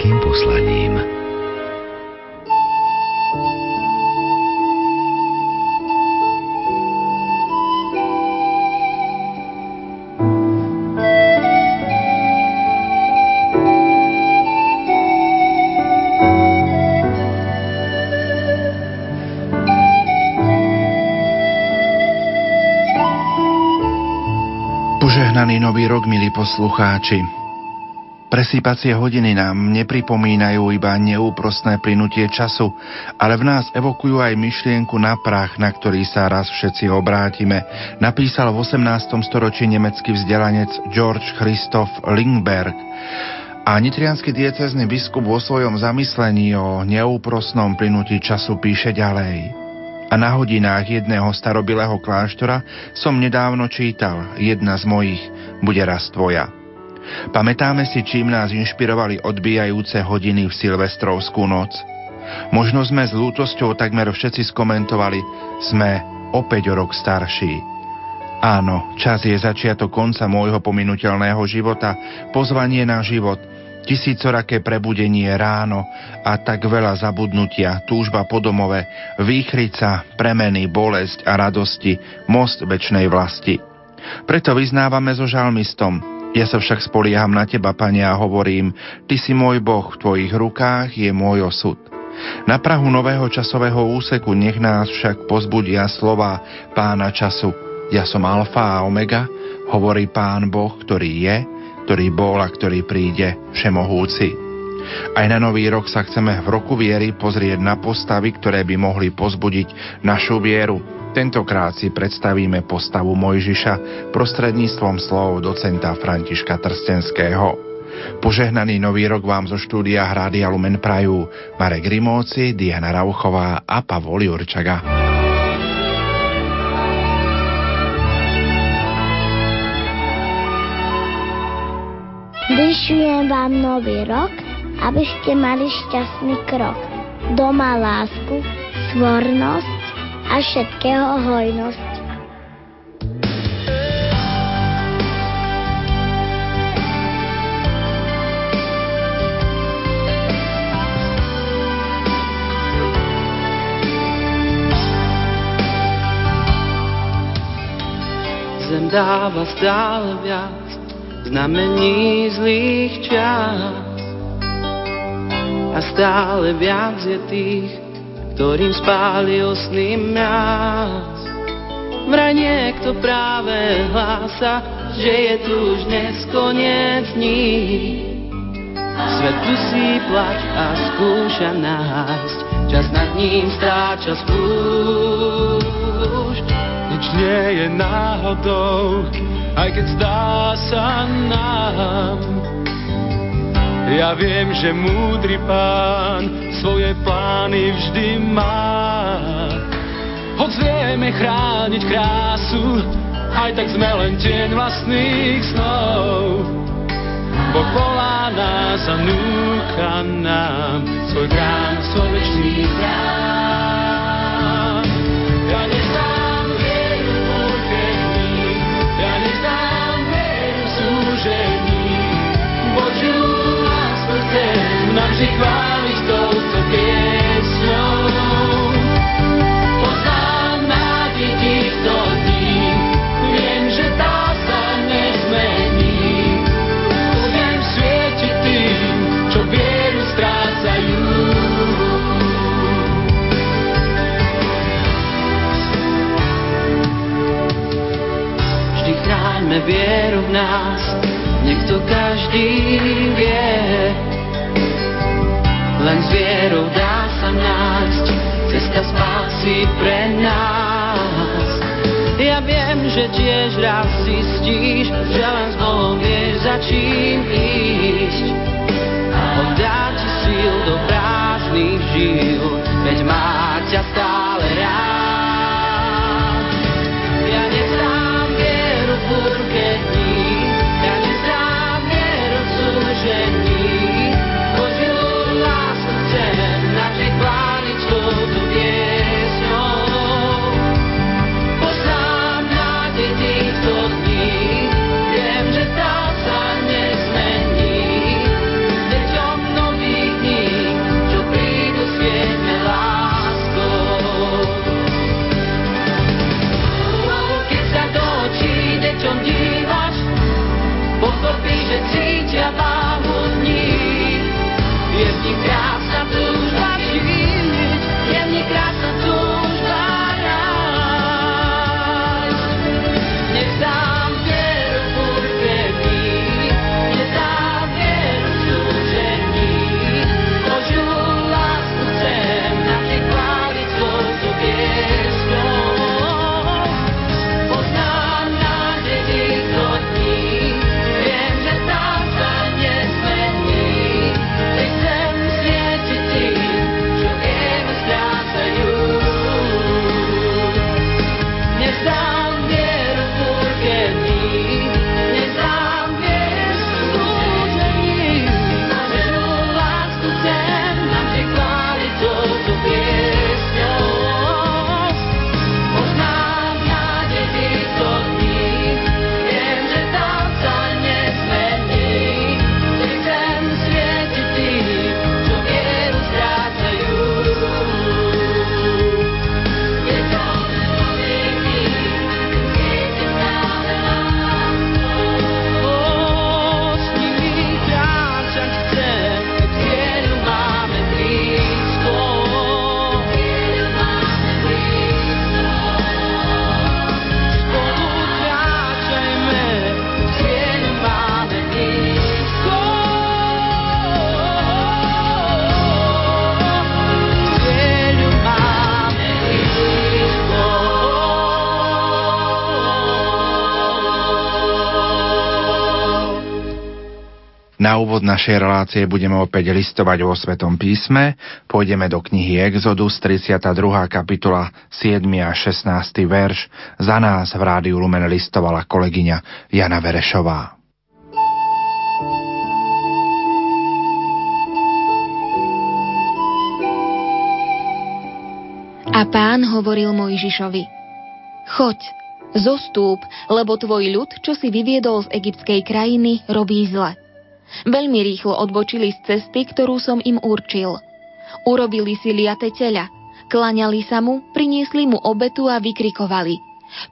veľkým poslaním. Požehnaný nový rok, milí poslucháči. Presýpacie hodiny nám nepripomínajú iba neúprosné plynutie času, ale v nás evokujú aj myšlienku na prach, na ktorý sa raz všetci obrátime, napísal v 18. storočí nemecký vzdelanec George Christoph Lindberg. A nitriansky diecézny biskup vo svojom zamyslení o neúprosnom plynutí času píše ďalej. A na hodinách jedného starobilého kláštora som nedávno čítal, jedna z mojich bude raz tvoja. Pamätáme si, čím nás inšpirovali odbijajúce hodiny v silvestrovskú noc. Možno sme s lútosťou takmer všetci skomentovali, sme opäť o rok starší. Áno, čas je začiatok konca môjho pominuteľného života, pozvanie na život, tisícoraké prebudenie ráno a tak veľa zabudnutia, túžba po domove, výchrica, premeny, bolesť a radosti, most večnej vlasti. Preto vyznávame so žalmistom: Ja sa však spolieham na teba, Pane, a hovorím, ty si môj Boh, v tvojich rukách je môj osud. Na prahu nového časového úseku nech nás však pozbudia slova Pána času. Ja som alfa a omega, hovorí Pán Boh, ktorý je, ktorý bol a ktorý príde, všemohúci. Aj na nový rok sa chceme v roku viery pozrieť na postavy, ktoré by mohli pozbudiť našu vieru. Tentokrát si predstavíme postavu Mojžiša prostredníctvom slov docenta Františka Trstenského. Požehnaný nový rok vám zo štúdia Rádia Lumen prajú Marek Grimovci, Diana Rauchová a Pavol Jurčaga. Vyšujem vám nový rok, aby ste mali šťastný krok. Doma lásku, svornosť a všetkého hojnosť. Zem dáva stále viac znamení zlých čias a stále viac je tých, ktorým spálil sny mňaz. Vraj niekto práve hlása, že je tu už dnes koniec dní. Svet dusí plač a skúša nájsť, čas nad ním stráča spúšť. Nič nie je náhodou, aj keď zdá sa nám. Ja viem, že múdry Pán svoje plány vždy má. Hoď vieme chrániť krásu, aj tak sme len tieň vlastných snov. Boh volá nás a núka nám svoj krám, svoj večný krám. Ja nech dám vieru pochybní, ja nech dám vieru súžení, Božiu lásku chcem nám žiť. Vieru v nás, nech to každý vie. Len s vierou dá sa nájsť cesta spásy pre nás. Ja viem, že tiež raz zistíš, že len s Bohom vieš za čím ísť. On dá ti síl do prázdnych žil, veď má ťa stále rád. Viem, že tá sa nezmení, veď o mnohý Na úvod našej relácie budeme opäť listovať vo Svätom písme. Pôjdeme do knihy Exodus, 32. kapitola, 7. a 16. verš. Za nás v Rádiu Lumen listovala kolegyňa Jana Verešová. A Pán hovoril Mojžišovi: Choď, zostúp, lebo tvoj ľud, čo si vyviedol z egyptskej krajiny, robí zle. Veľmi rýchlo odbočili z cesty, ktorú som im určil. Urobili si liate teľa, klaňali sa mu, priniesli mu obetu a vykrikovali: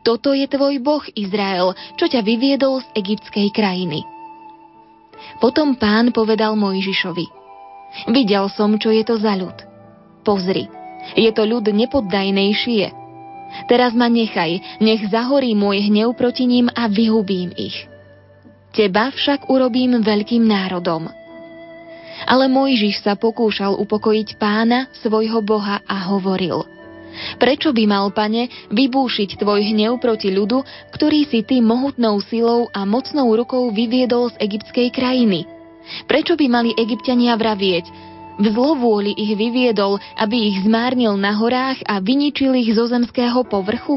Toto je tvoj Boh, Izrael, čo ťa vyviedol z egyptskej krajiny. Potom Pán povedal Mojžišovi: Videl som, čo je to za ľud. Pozri, je to ľud nepoddajnejšie. Teraz ma nechaj, nech zahorí môj hnev proti ním a vyhubím ich. Teba však urobím veľkým národom. Ale Mojžiš sa pokúšal upokojiť Pána, svojho Boha, a hovoril: Prečo by mal, Pane, vybúšiť tvoj hnev proti ľudu, ktorý si ty mohutnou silou a mocnou rukou vyviedol z egyptskej krajiny? Prečo by mali Egypťania vravieť: V zlovôli ich vyviedol, aby ich zmárnil na horách a vyničil ich zo zemského povrchu?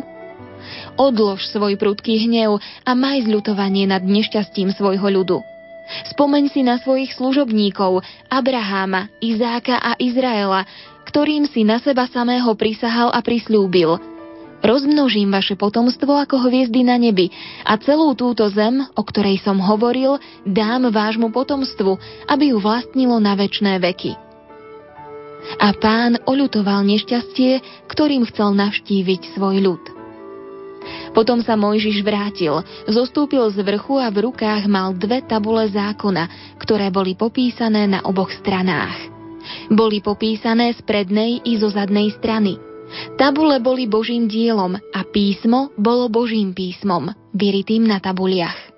Odlož svoj prudký hnev a maj zľutovanie nad nešťastím svojho ľudu. Spomeň si na svojich služobníkov, Abraháma, Izáka a Izraela, ktorým si na seba samého prisahal a prisľúbil: Rozmnožím vaše potomstvo ako hviezdy na nebi a celú túto zem, o ktorej som hovoril, dám vášmu potomstvu, aby ju vlastnilo na večné veky. A Pán oľutoval nešťastie, ktorým chcel navštíviť svoj ľud. Potom sa Mojžiš vrátil, zostúpil z vrchu a v rukách mal dve tabule zákona, ktoré boli popísané na oboch stranách. Boli popísané z prednej i zo zadnej strany. Tabule boli Božím dielom a písmo bolo Božím písmom, vyritým na tabuliach.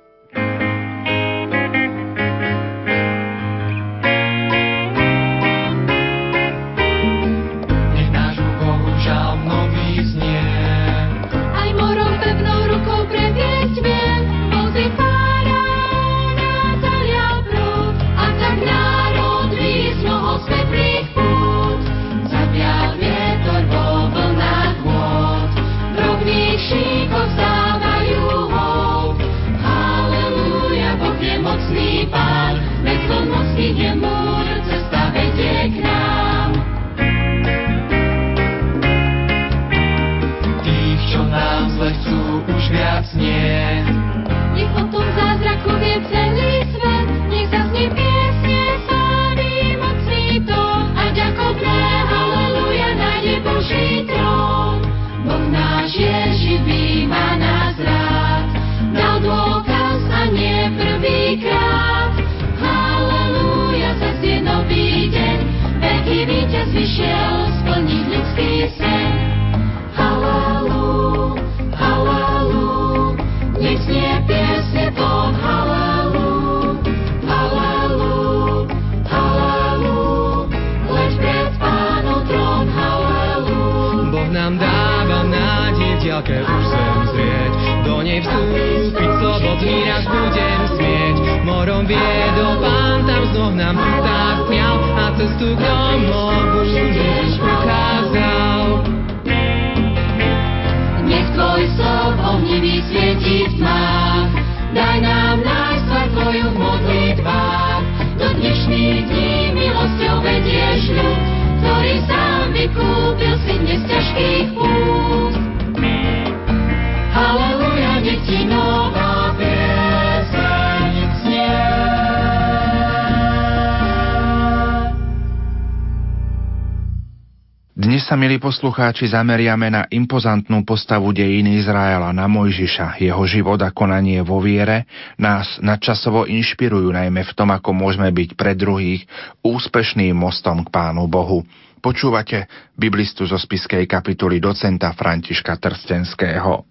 Dnes sa, milí poslucháči, zameriame na impozantnú postavu dejín Izraela, na Mojžiša. Jeho život a konanie vo viere nás nadčasovo inšpirujú, najmä v tom, ako môžeme byť pre druhých úspešným mostom k Pánu Bohu. Počúvate biblistu zo spiskej kapituly docenta Františka Trstenského.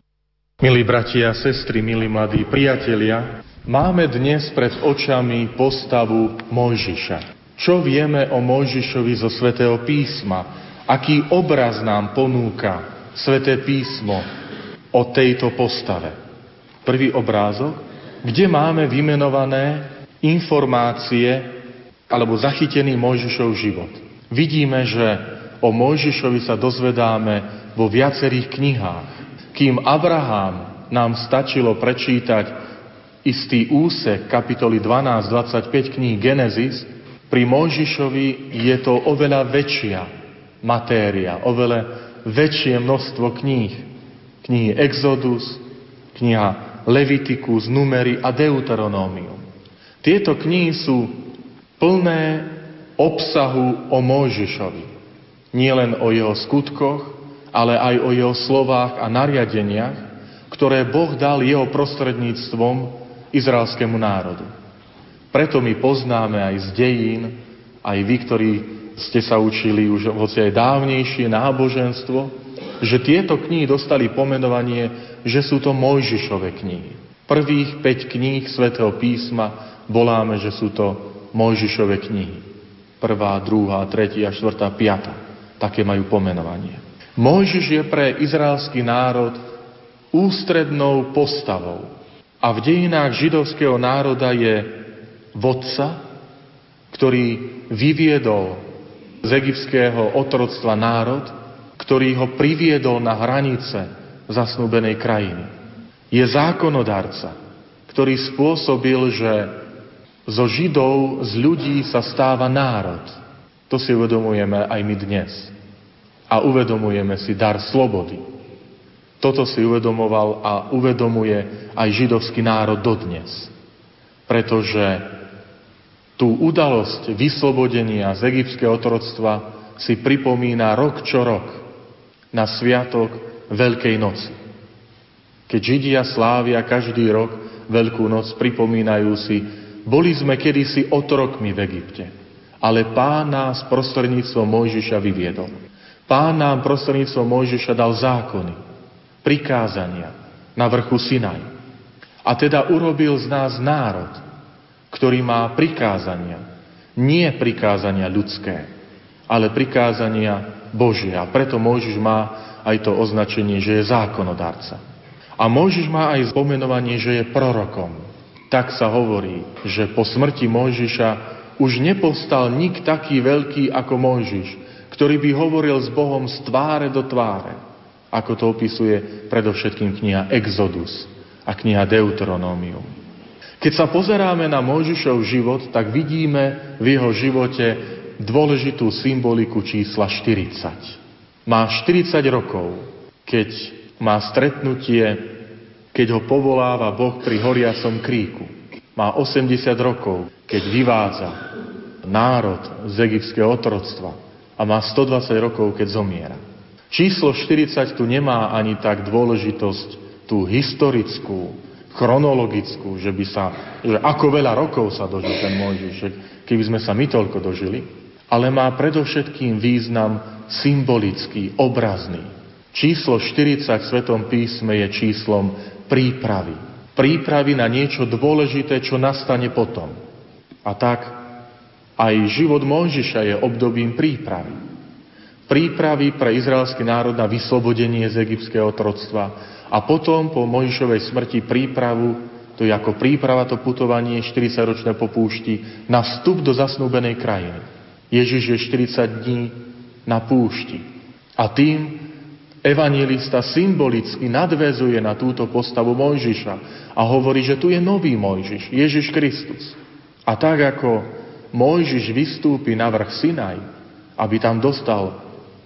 Milí bratia, sestry, milí mladí priatelia, máme dnes pred očami postavu Mojžiša. Čo vieme o Mojžišovi zo Svätého písma? Aký obraz nám ponúka Sväté písmo o tejto postave? Prvý obrázok, kde máme vymenované informácie alebo zachytený Mojžišov život. Vidíme, že o Mojžišovi sa dozvedáme vo viacerých knihách. Kým Abraham nám stačilo prečítať istý úsek kapitoly 12-25 kníh Genesis, pri Mojžišovi je to oveľa väčšia matéria, oveľa väčšie množstvo kníh. Knihy Exodus, kniha Leviticus, Numeri a Deuteronomium. Tieto knihy sú plné obsahu o Mojžišovi. Nie len o jeho skutkoch, ale aj o jeho slovách a nariadeniach, ktoré Boh dal jeho prostredníctvom izraelskému národu. Preto my poznáme aj z dejín, aj vy, ktorí ste sa učili už hoci aj dávnejšie náboženstvo, že tieto knihy dostali pomenovanie, že sú to Mojžišove knihy. Prvých 5 kníh Svätého písma voláme, že sú to Mojžišove knihy. 1., 2., 3., 4., 5. Také majú pomenovanie. Mojžiš je pre izraelský národ ústrednou postavou a v dejinách židovského národa je vodca, ktorý vyviedol z egyptského otroctva národ, ktorý ho priviedol na hranice zasnúbenej krajiny. Je zákonodarca, ktorý spôsobil, že zo Židov, z ľudí sa stáva národ. To si uvedomujeme aj my dnes. A uvedomujeme si dar slobody. Toto si uvedomoval a uvedomuje aj židovský národ dodnes. Pretože tú udalosť vyslobodenia z egyptského otroctva si pripomína rok čo rok na sviatok Veľkej noci. Keď Židia slávia každý rok Veľkú noc, pripomínajú si, boli sme kedysi otrokmi v Egypte, ale Pán nás prostredníctvom Mojžiša vyviedol. Pán nám prostredníctvom Mojžiša dal zákony, prikázania na vrchu Sinaj. A teda urobil z nás národ, ktorý má prikázania. Nie prikázania ľudské, ale prikázania Božie. A preto Mojžiš má aj to označenie, že je zákonodarca. A Mojžiš má aj spomenovanie, že je prorokom. Tak sa hovorí, že po smrti Mojžiša už nepovstal nik taký veľký ako Mojžiš, ktorý by hovoril s Bohom z tváre do tváre, ako to opisuje predovšetkým kniha Exodus a kniha Deuteronomium. Keď sa pozeráme na Mojžišov život, tak vidíme v jeho živote dôležitú symboliku čísla 40. Má 40 rokov, keď má stretnutie, keď ho povoláva Boh pri horiacom kríku. Má 80 rokov, keď vyvádza národ z egyptského otroctva a má 120 rokov, keď zomiera. Číslo 40 tu nemá ani tak dôležitosť tú historickú, chronologickú, že ako veľa rokov sa dožil ten Mojžišek, keby sme sa my toľko dožili, ale má predovšetkým význam symbolický, obrazný. Číslo 40 v Svetom písme je číslom prípravy. Prípravy na niečo dôležité, čo nastane potom. A tak aj život Mojžiša je obdobím prípravy. Prípravy pre izraelský národ na vyslobodenie z egyptského otroctva, a potom po Mojžišovej smrti prípravu, to je ako príprava to putovanie 40-ročné po púšti, na vstup do zasnúbenej krajiny. Ježiš je 40 dní na púšti. A tým evanjelista symbolicky nadväzuje na túto postavu Mojžiša a hovorí, že tu je nový Mojžiš, Ježiš Kristus. A tak ako Mojžiš vystúpi na vrch Sinaj, aby tam dostal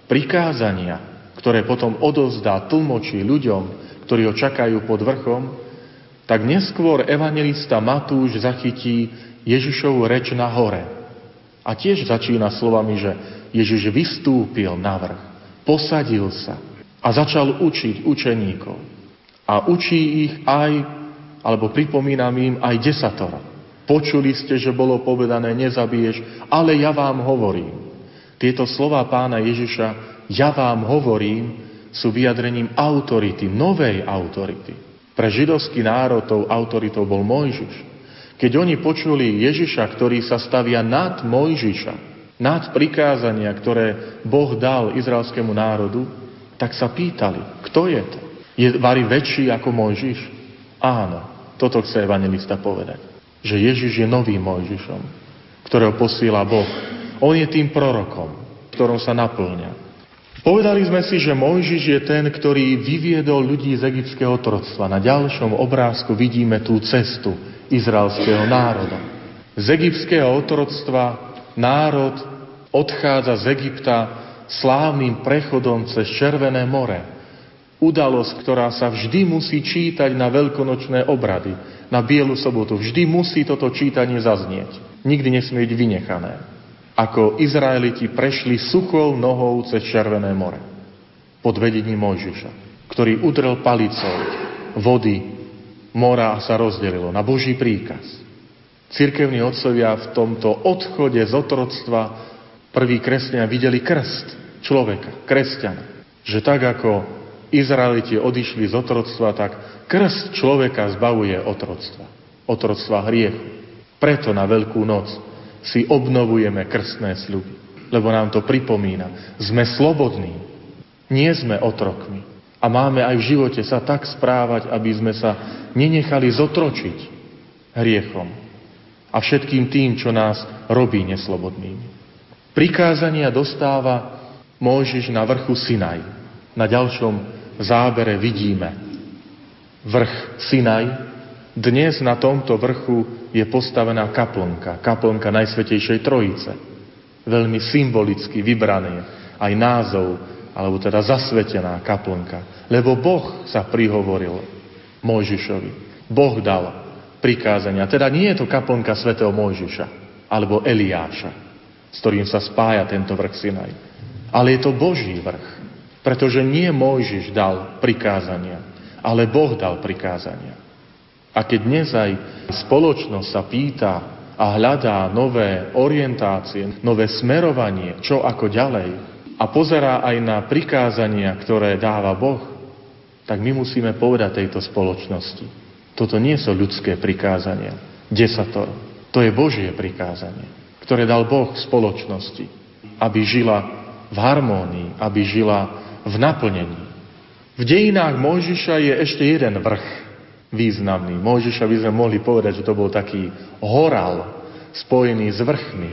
prikázania, ktoré potom odovzdá, tlmočí ľuďom, ktorí ho čakajú pod vrchom, tak neskôr evanjelista Matúš zachytí Ježišovu reč na hore. A tiež začína slovami, že Ježiš vystúpil na vrch, posadil sa a začal učiť učeníkov. A učí ich pripomínam im aj desatora. Počuli ste, že bolo povedané, nezabiješ, ale ja vám hovorím. Tieto slová Pána Ježiša, ja vám hovorím, sú vyjadrením autority, novej autority. Pre židovský národ tou autoritou bol Mojžiš. Keď oni počuli Ježiša, ktorý sa stavia nad Mojžiša, nad prikázania, ktoré Boh dal izraelskému národu, tak sa pýtali, kto je to? Je vari väčší ako Mojžiš? Áno, toto chce evanjelista povedať. že Ježiš je novým Mojžišom, ktorého posíla Boh. On je tým prorokom, ktorom sa naplňa. Povedali sme si, že Mojžiš je ten, ktorý vyviedol ľudí z egyptského otroctva. Na ďalšom obrázku vidíme tú cestu izraelského národa. Z egyptského otroctva národ odchádza z Egypta slávnym prechodom cez Červené more. Udalosť, ktorá sa vždy musí čítať na veľkonočné obrady, na Bielu sobotu. Vždy musí toto čítanie zaznieť. Nikdy nesmie byť vynechané. Ako Izraeliti prešli suchou nohou cez Červené more pod vedením Mojžiša, ktorý udrel palicou vody mora a sa rozdelilo na Boží príkaz. Cirkevní otcovia v tomto odchode z otroctva prví kresťania videli krst človeka, kresťana. Že tak ako Izraeliti odišli z otroctva, tak krst človeka zbavuje otroctva hriechu. Preto na Veľkú noc si obnovujeme krstné sľuby, lebo nám to pripomína. Sme slobodní, nie sme otrokmi a máme aj v živote sa tak správať, aby sme sa nenechali zotročiť hriechom a všetkým tým, čo nás robí neslobodnými. Prikázania dostáva Mojžiš na vrchu Sinaj. Na ďalšom zábere vidíme vrch Sinaj. Dnes na tomto vrchu je postavená kaplnka Najsvätejšej Trojice. Veľmi symbolicky vybraný aj názov, alebo teda zasvetená kaplnka. Lebo Boh sa prihovoril Mojžišovi. Boh dal prikázania. Teda nie je to kaplnka svätého Mojžiša, alebo Eliáša, s ktorým sa spája tento vrch Sinaj. Ale je to Boží vrch. Pretože nie Mojžiš dal prikázania, ale Boh dal prikázania. A keď dnes aj spoločnosť sa pýta a hľadá nové orientácie, nové smerovanie, čo ako ďalej, a pozerá aj na prikázania, ktoré dáva Boh, tak my musíme povedať tejto spoločnosti. Toto nie sú ľudské prikázania. Desatoro. To je Božie prikázanie, ktoré dal Boh spoločnosti, aby žila v harmónii, aby žila v naplnení. V dejinách Mojžiša je ešte jeden vrch významný. Mojžiša by sme mohli povedať, že to bol taký horál spojený s vrchmi.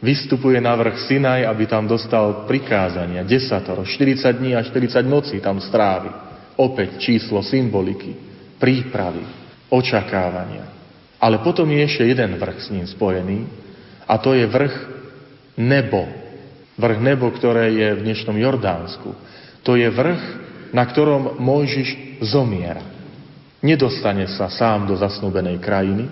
Vystupuje na vrch Sinaj, aby tam dostal prikázania, 10, 40 dní a 40 nocí tam strávi. Opäť číslo symboliky, prípravy, očakávania. Ale potom je ešte jeden vrch s ním spojený a to je vrch Nebo. Vrch Nebo, ktoré je v dnešnom Jordánsku. To je vrch, na ktorom Mojžiš zomiera. Nedostane sa sám do zasnúbenej krajiny,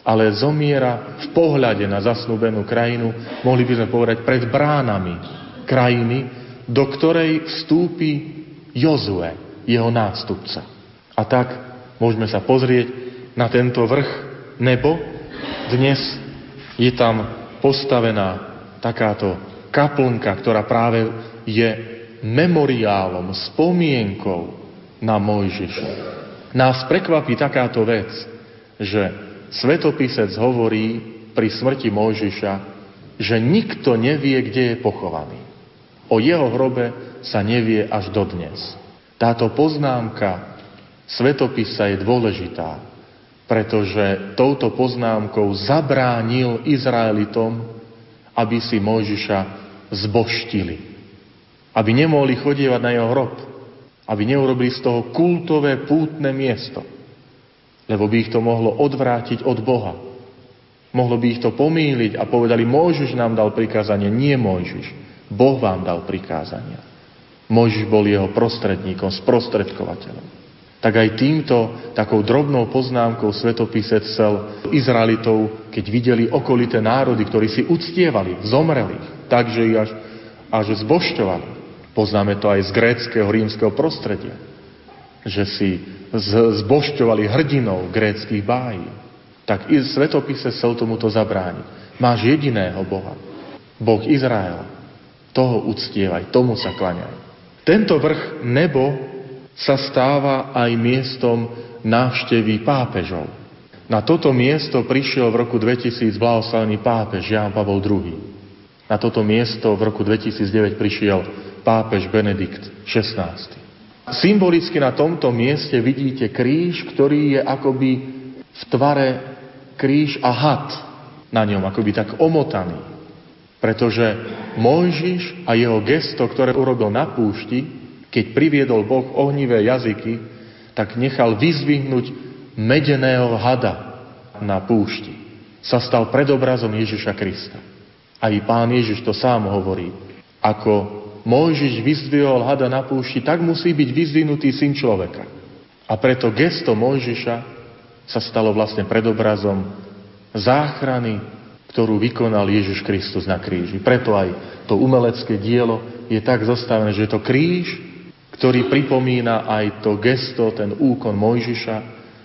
ale zomiera v pohľade na zasnúbenú krajinu, mohli by sme povedať, pred bránami krajiny, do ktorej vstúpi Jozue, jeho nástupca. A tak môžeme sa pozrieť na tento vrch Nebo. Dnes je tam postavená takáto kaplnka, ktorá práve je memoriálom, spomienkou na Mojžiša. Nás prekvapí takáto vec, že svetopisec hovorí pri smrti Mojžiša, že nikto nevie, kde je pochovaný. O jeho hrobe sa nevie až dodnes. Táto poznámka svetopisca je dôležitá, pretože touto poznámkou zabránil Izraelitom, aby si Mojžiša zboštili. Aby nemohli chodievať na jeho hrob. Aby neurobili z toho kultové pútne miesto, lebo by ich to mohlo odvrátiť od Boha. Mohlo by ich to pomýliť a povedali, Mojžiš nám dal prikázanie. Nie Mojžiš, Boh vám dal prikázania. Mojžiš bol jeho prostredníkom, sprostredkovateľom. Tak aj týmto takou drobnou poznámkou svetopisec chcel Izraelitov, keď videli okolité národy, ktorí si uctievali, zomreli, takže ich až zbošťovali. Poznáme to aj z gréckeho, rímskeho prostredia, že si zbošťovali hrdinov gréckych bájí. Tak i svetopise chcel tomuto zabrániť. Máš jediného Boha, Boh Izraela. Toho uctievaj, tomu sa klaňaj. Tento vrch Nebo sa stáva aj miestom návštevy pápežov. Na toto miesto prišiel v roku 2000 blahoslavený pápež Ján Pavel II. Na toto miesto v roku 2009 prišiel pápež Benedikt XVI. Symbolicky na tomto mieste vidíte kríž, ktorý je akoby v tvare kríž a had na ňom, akoby tak omotaný. Pretože Mojžiš a jeho gesto, ktoré urobil na púšti, keď priviedol Boh ohnivé jazyky, tak nechal vyzvihnúť medeného hada na púšti. Sa stal predobrazom Ježiša Krista. Aj Pán Ježiš to sám hovorí. Ako Mojžiš vyzdvihol hada na púšti, tak musí byť vyzdvihnutý Syn človeka. A preto gesto Mojžiša sa stalo vlastne predobrazom záchrany, ktorú vykonal Ježiš Kristus na kríži. Preto aj to umelecké dielo je tak zostavené, že je to kríž, ktorý pripomína aj to gesto, ten úkon Mojžiša,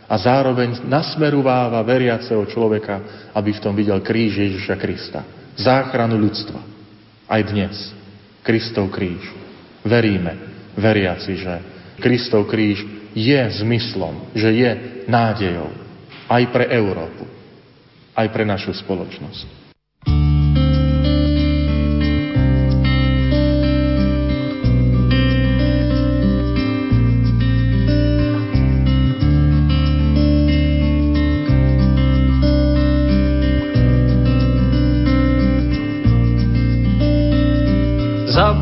a zároveň nasmerováva veriaceho človeka, aby v tom videl kríž Ježiša Krista. Záchranu ľudstva. Aj dnes. Kristov kríž. Veríme, veriaci, že Kristov kríž je zmyslom, že je nádejou. Aj pre Európu. Aj pre našu spoločnosť.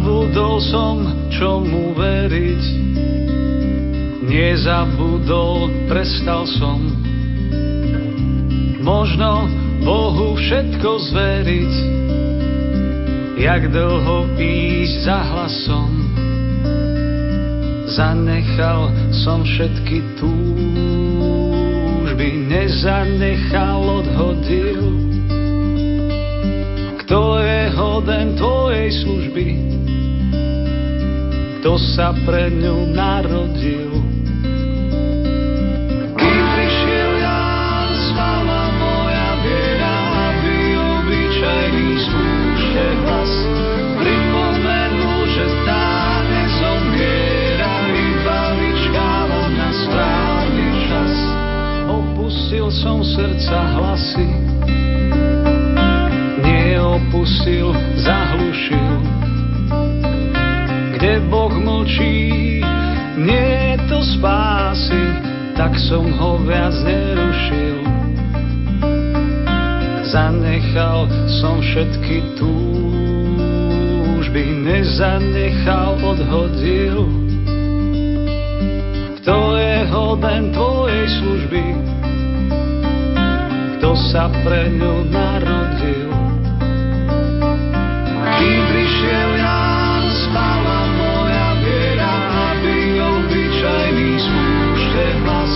Zabudol som, čomu veriť, nezabudol, prestal som. Možno Bohu všetko zveriť, jak dlho ísť za hlasom. Zanechal som všetky túžby, nezanechal, odhodil. Kto je hoden tvojej služby? Kto sa pred ňou narodil? Kým prišiel Ján, spala moja viera, aby obyčajný skúšne hlas pripomenul, že tá nezomiera, iba vyčkáva na správny čas. Opustil som srdca hlasy, opustil, zahlušil. Kde Boh mlčí, nie je to spásy, tak som ho viac nerušil. Zanechal som všetky túžby, nezanechal, odhodil. Kto je hoden tvojej služby? Kto sa pre ňu narodil? Kým prišiel Ján, spala moja viera, aby obyčajný skúšte hlas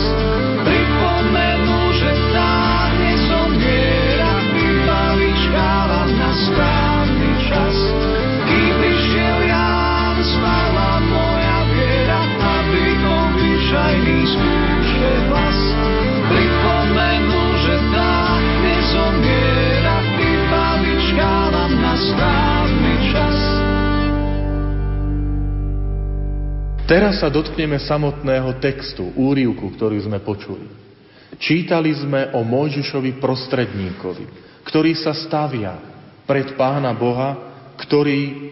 pripomenul, že tá nezomiera, iba vyčkáva na správny čas. Kým prišiel Ján, spala moja viera, aby obyčajný skúšte hlas pripomenul, že tá nezomiera, iba vyčkáva na správny. Teraz sa dotkneme samotného textu, úryvku, ktorý sme počuli. Čítali sme o Mojžišovi prostredníkovi, ktorý sa stavia pred Pána Boha, ktorý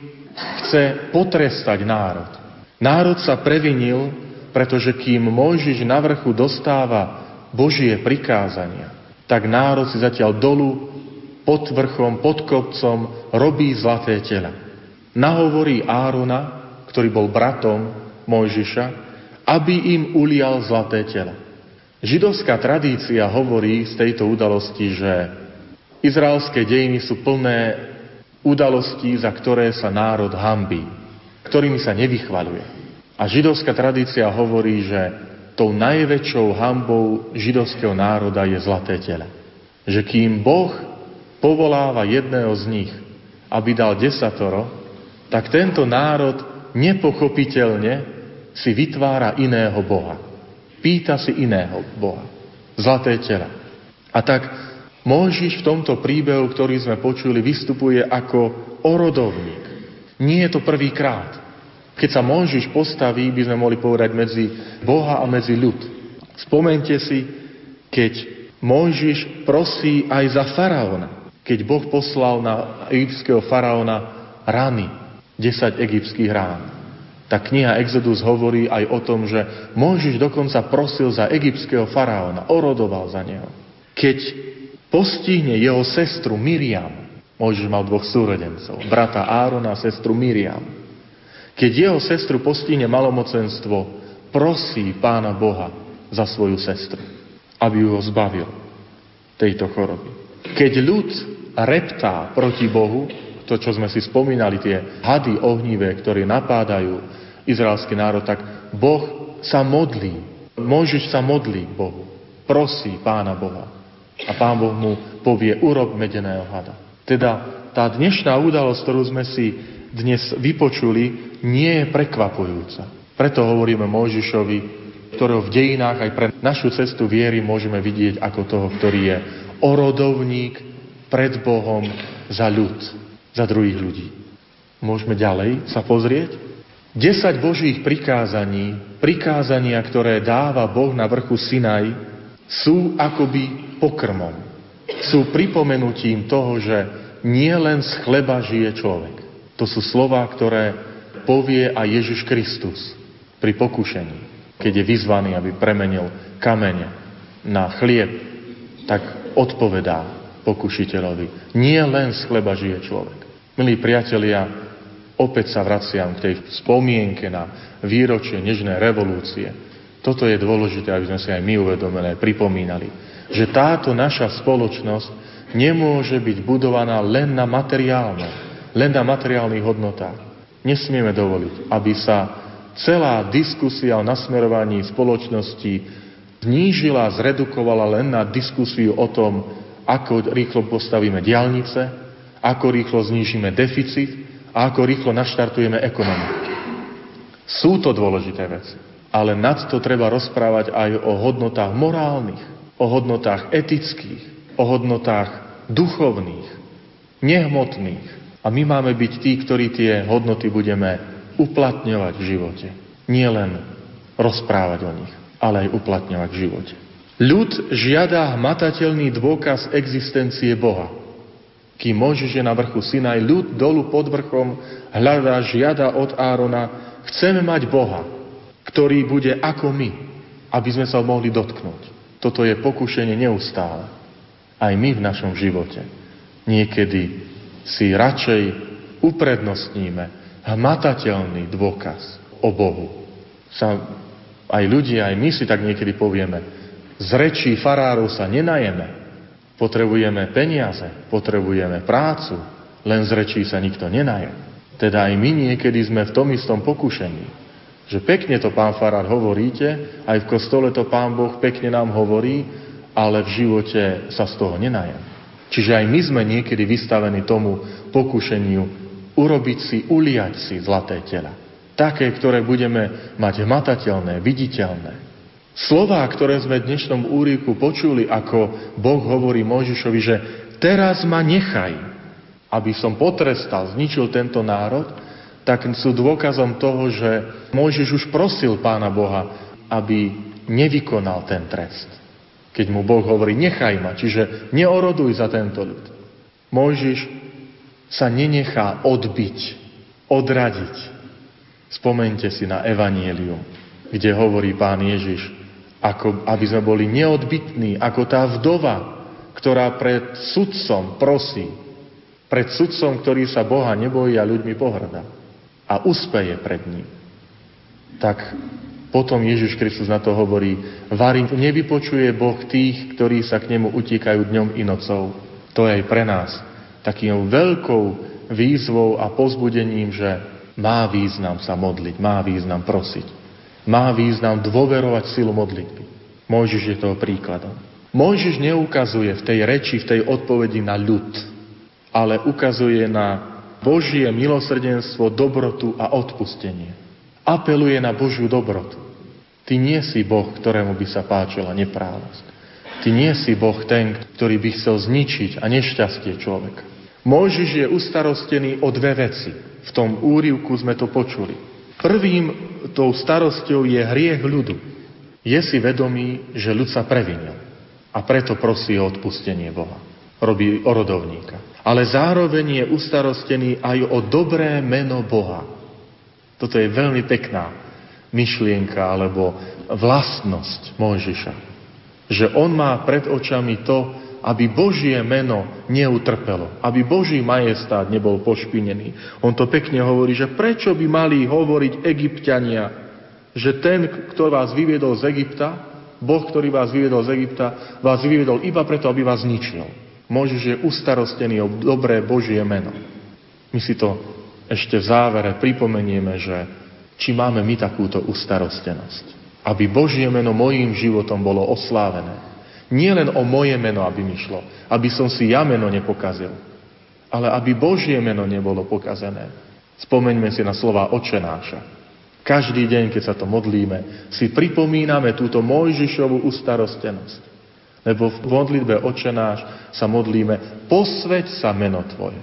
chce potrestať národ. Národ sa previnil, pretože kým Mojžiš na vrchu dostáva Božie prikázania, tak národ si zatiaľ dolu, pod vrchom, pod kopcom, robí zlaté tela. Nahovorí Árona, ktorý bol bratom Mojžiša, aby im ulial zlaté telo. Židovská tradícia hovorí z tejto udalosti, že izraelské dejiny sú plné udalostí, za ktoré sa národ hanbí, ktorými sa nevychvaľuje. A židovská tradícia hovorí, že tou najväčšou hanbou židovského národa je zlaté telo. Že kým Boh povoláva jedného z nich, aby dal desatoro, tak tento národ nepochopiteľne si vytvára iného Boha. Pýta si iného Boha. Zlaté tela. A tak Mojžiš v tomto príbehu, ktorý sme počuli, vystupuje ako orodovník. Nie je to prvýkrát. Keď sa Mojžiš postaví, by sme mohli povedať medzi Boha a medzi ľud. Spomente si, keď Mojžiš prosí aj za faraóna. Keď Boh poslal na egyptského faraóna rany, 10 egyptských rán. Tá kniha Exodus hovorí aj o tom, že Mojžiš dokonca prosil za egyptského faraóna, orodoval za neho. Keď postihne jeho sestru Miriam. Mojžiš mal dvoch súrodencov, brata Árona a sestru Miriam. Keď jeho sestru postihne malomocenstvo, prosí Pána Boha za svoju sestru, aby ju zbavil tejto choroby. Keď ľud reptá proti Bohu, to, čo sme si spomínali, tie hady ohnivé, ktoré napádajú izraelský národ, tak Boh sa modlí. Mojžiš sa modlí Bohu, prosí Pána Boha. A Pán Boh mu povie, urob medeného hada. Teda tá dnešná udalosť, ktorú sme si dnes vypočuli, nie je prekvapujúca. Preto hovoríme Mojžišovi, ktorého v dejinách aj pre našu cestu viery môžeme vidieť ako toho, ktorý je orodovník pred Bohom za ľud, za druhých ľudí. Môžeme ďalej sa pozrieť. 10 Božích prikázaní, prikázania, ktoré dáva Boh na vrchu Sinaj, sú akoby pokrmom. Sú pripomenutím toho, že nie len z chleba žije človek. To sú slová, ktoré povie aj Ježiš Kristus pri pokušení, keď je vyzvaný, aby premenil kameň na chlieb, tak odpovedá pokušiteľovi. Nie len z chleba žije človek. Milí priatelia, opäť sa vraciam k tej spomienke na výročie nežnej revolúcie. Toto je dôležité, aby sme si aj my uvedomili, pripomínali, že táto naša spoločnosť nemôže byť budovaná len na materiálnych hodnotách. Nesmieme dovoliť, aby sa celá diskusia o nasmerovaní spoločnosti znížila, zredukovala len na diskusiu o tom, ako rýchlo postavíme diaľnice, ako rýchlo znížime deficit a ako rýchlo naštartujeme ekonomiku. Sú to dôležité veci, ale nad to treba rozprávať aj o hodnotách morálnych, o hodnotách etických, o hodnotách duchovných, nehmotných. A my máme byť tí, ktorí tie hodnoty budeme uplatňovať v živote. Nie len rozprávať o nich, ale aj uplatňovať v živote. Ľud žiada hmatateľný dôkaz existencie Boha. Kým Mojžiš je na vrchu Sinaj, ľud dolu pod vrchom hľadá, žiada od Árona, chceme mať Boha, ktorý bude ako my, aby sme sa mohli dotknúť. Toto je pokušenie neustále. Aj my v našom živote niekedy si radšej uprednostníme hmatateľný dôkaz o Bohu. Aj ľudia, aj my si tak niekedy povieme, z rečí farárov sa nenajeme. Potrebujeme peniaze, potrebujeme prácu, len z rečí sa nikto nenaje. Teda aj my niekedy sme v tom istom pokušení. Že pekne to pán farár hovoríte, aj v kostole to pán Boh pekne nám hovorí, ale v živote sa z toho nenajeme. Čiže aj my sme niekedy vystavení tomu pokušeniu urobiť si, uliať si zlaté tela. Také, ktoré budeme mať hmatateľné, viditeľné. Slová, ktoré sme v dnešnom úryvku počuli, ako Boh hovorí Mojžišovi, že teraz ma nechaj, aby som potrestal, zničil tento národ, tak sú dôkazom toho, že Mojžiš už prosil Pána Boha, aby nevykonal ten trest. Keď mu Boh hovorí, nechaj ma, čiže neoroduj za tento ľud. Mojžiš sa nenechá odbiť, odradiť. Spomeňte si na Evanjelium, kde hovorí Pán Ježiš, aby sme boli neodbitní, ako tá vdova, ktorá pred sudcom prosí, pred sudcom, ktorý sa Boha nebojí a ľuďmi pohŕda a uspeje pred ním. Tak potom Ježiš Kristus na to hovorí, varím, nevypočuje Boh tých, ktorí sa k nemu utíkajú dňom i nocou. To je aj pre nás takou veľkou výzvou a povzbudením, že má význam sa modliť, má význam prosiť, má význam dôverovať silu modlitby. Mojžiš je toho príkladom. Mojžiš neukazuje v tej reči, v tej odpovedi na ľud, ale ukazuje na Božie milosrdenstvo, dobrotu a odpustenie. Apeluje na Božiu dobrotu. Ty nie si Boh, ktorému by sa páčila neprávosť. Ty nie si Boh ten, ktorý by chcel zničiť a nešťastie človeka. Mojžiš je ustarostený o dve veci. V tom úryvku sme to počuli. Prvým tou starosťou je hriech ľudu. Je si vedomý, že ľud sa previnil. A preto prosí o odpustenie Boha. Robí orodovníka. Ale zároveň je ustarostený aj o dobré meno Boha. Toto je veľmi pekná myšlienka alebo vlastnosť Mojžiša. Že on má pred očami to, aby Božie meno neutrpelo, aby Boží majestát nebol pošpinený. On to pekne hovorí, že prečo by mali hovoriť Egypťania, že ten, kto vás vyviedol z Egypta, Boh, ktorý vás vyviedol z Egypta, vás vyviedol iba preto, aby vás zničil. Mojžiš je ustarostený o dobré Božie meno. My si to ešte v závere pripomenieme, že či máme my takúto ustarostenosť. Aby Božie meno mojím životom bolo oslávené. Nie len o moje meno, aby mi šlo, aby som si ja meno nepokazil, ale aby Božie meno nebolo pokazené. Spomeňme si na slova Otčenáša. Každý deň, keď sa to modlíme, si pripomíname túto Mojžišovú ustarostenosť. Lebo v modlitbe Otčenáš sa modlíme: posväť sa meno Tvoje.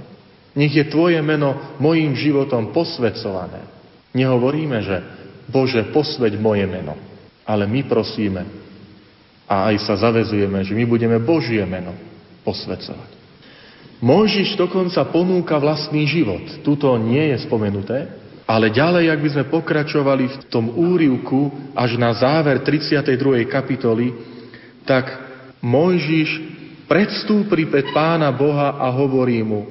Nech je Tvoje meno mojím životom posväcované. Nehovoríme, že Bože, posväť moje meno, ale my prosíme a aj sa zavezujeme, že my budeme Božie meno posvecovať. Mojžiš dokonca ponúka vlastný život. Tuto nie je spomenuté, ale ďalej, ak by sme pokračovali v tom úryvku až na záver 32. kapitoly, tak Mojžiš predstúpi pred Pána Boha a hovorí mu: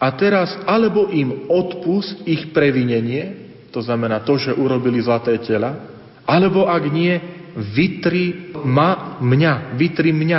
a teraz alebo im odpust ich previnenie, to znamená to, že urobili zlaté tela, alebo ak nie, vytri mňa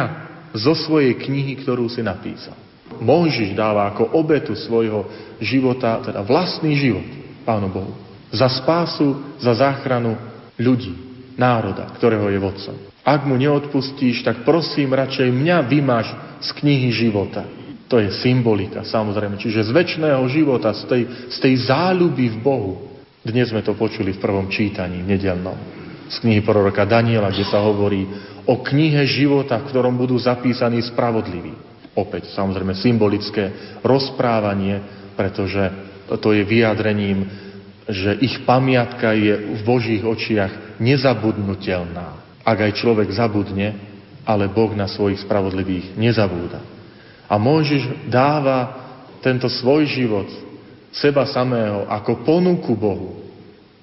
zo svojej knihy, ktorú si napísal. Mojžiš dáva ako obetu svojho života, teda vlastný život Pánu Bohu, za spásu, za záchranu ľudí, národa, ktorého je vodcom. Ak mu neodpustíš, tak prosím, radšej mňa vymaž z knihy života. To je symbolika, samozrejme. Čiže z večného života, z tej záľuby v Bohu. Dnes sme to počuli v prvom čítaní, nedelnom, z knihy proroka Daniela, kde sa hovorí o knihe života, v ktorom budú zapísaní spravodliví. Opäť, samozrejme, symbolické rozprávanie, pretože to je vyjadrením, že ich pamiatka je v Božích očiach nezabudnutelná. Ak aj človek zabudne, ale Boh na svojich spravodlivých nezabúda. A Mojžiš dáva tento svoj život, seba samého, ako ponuku Bohu.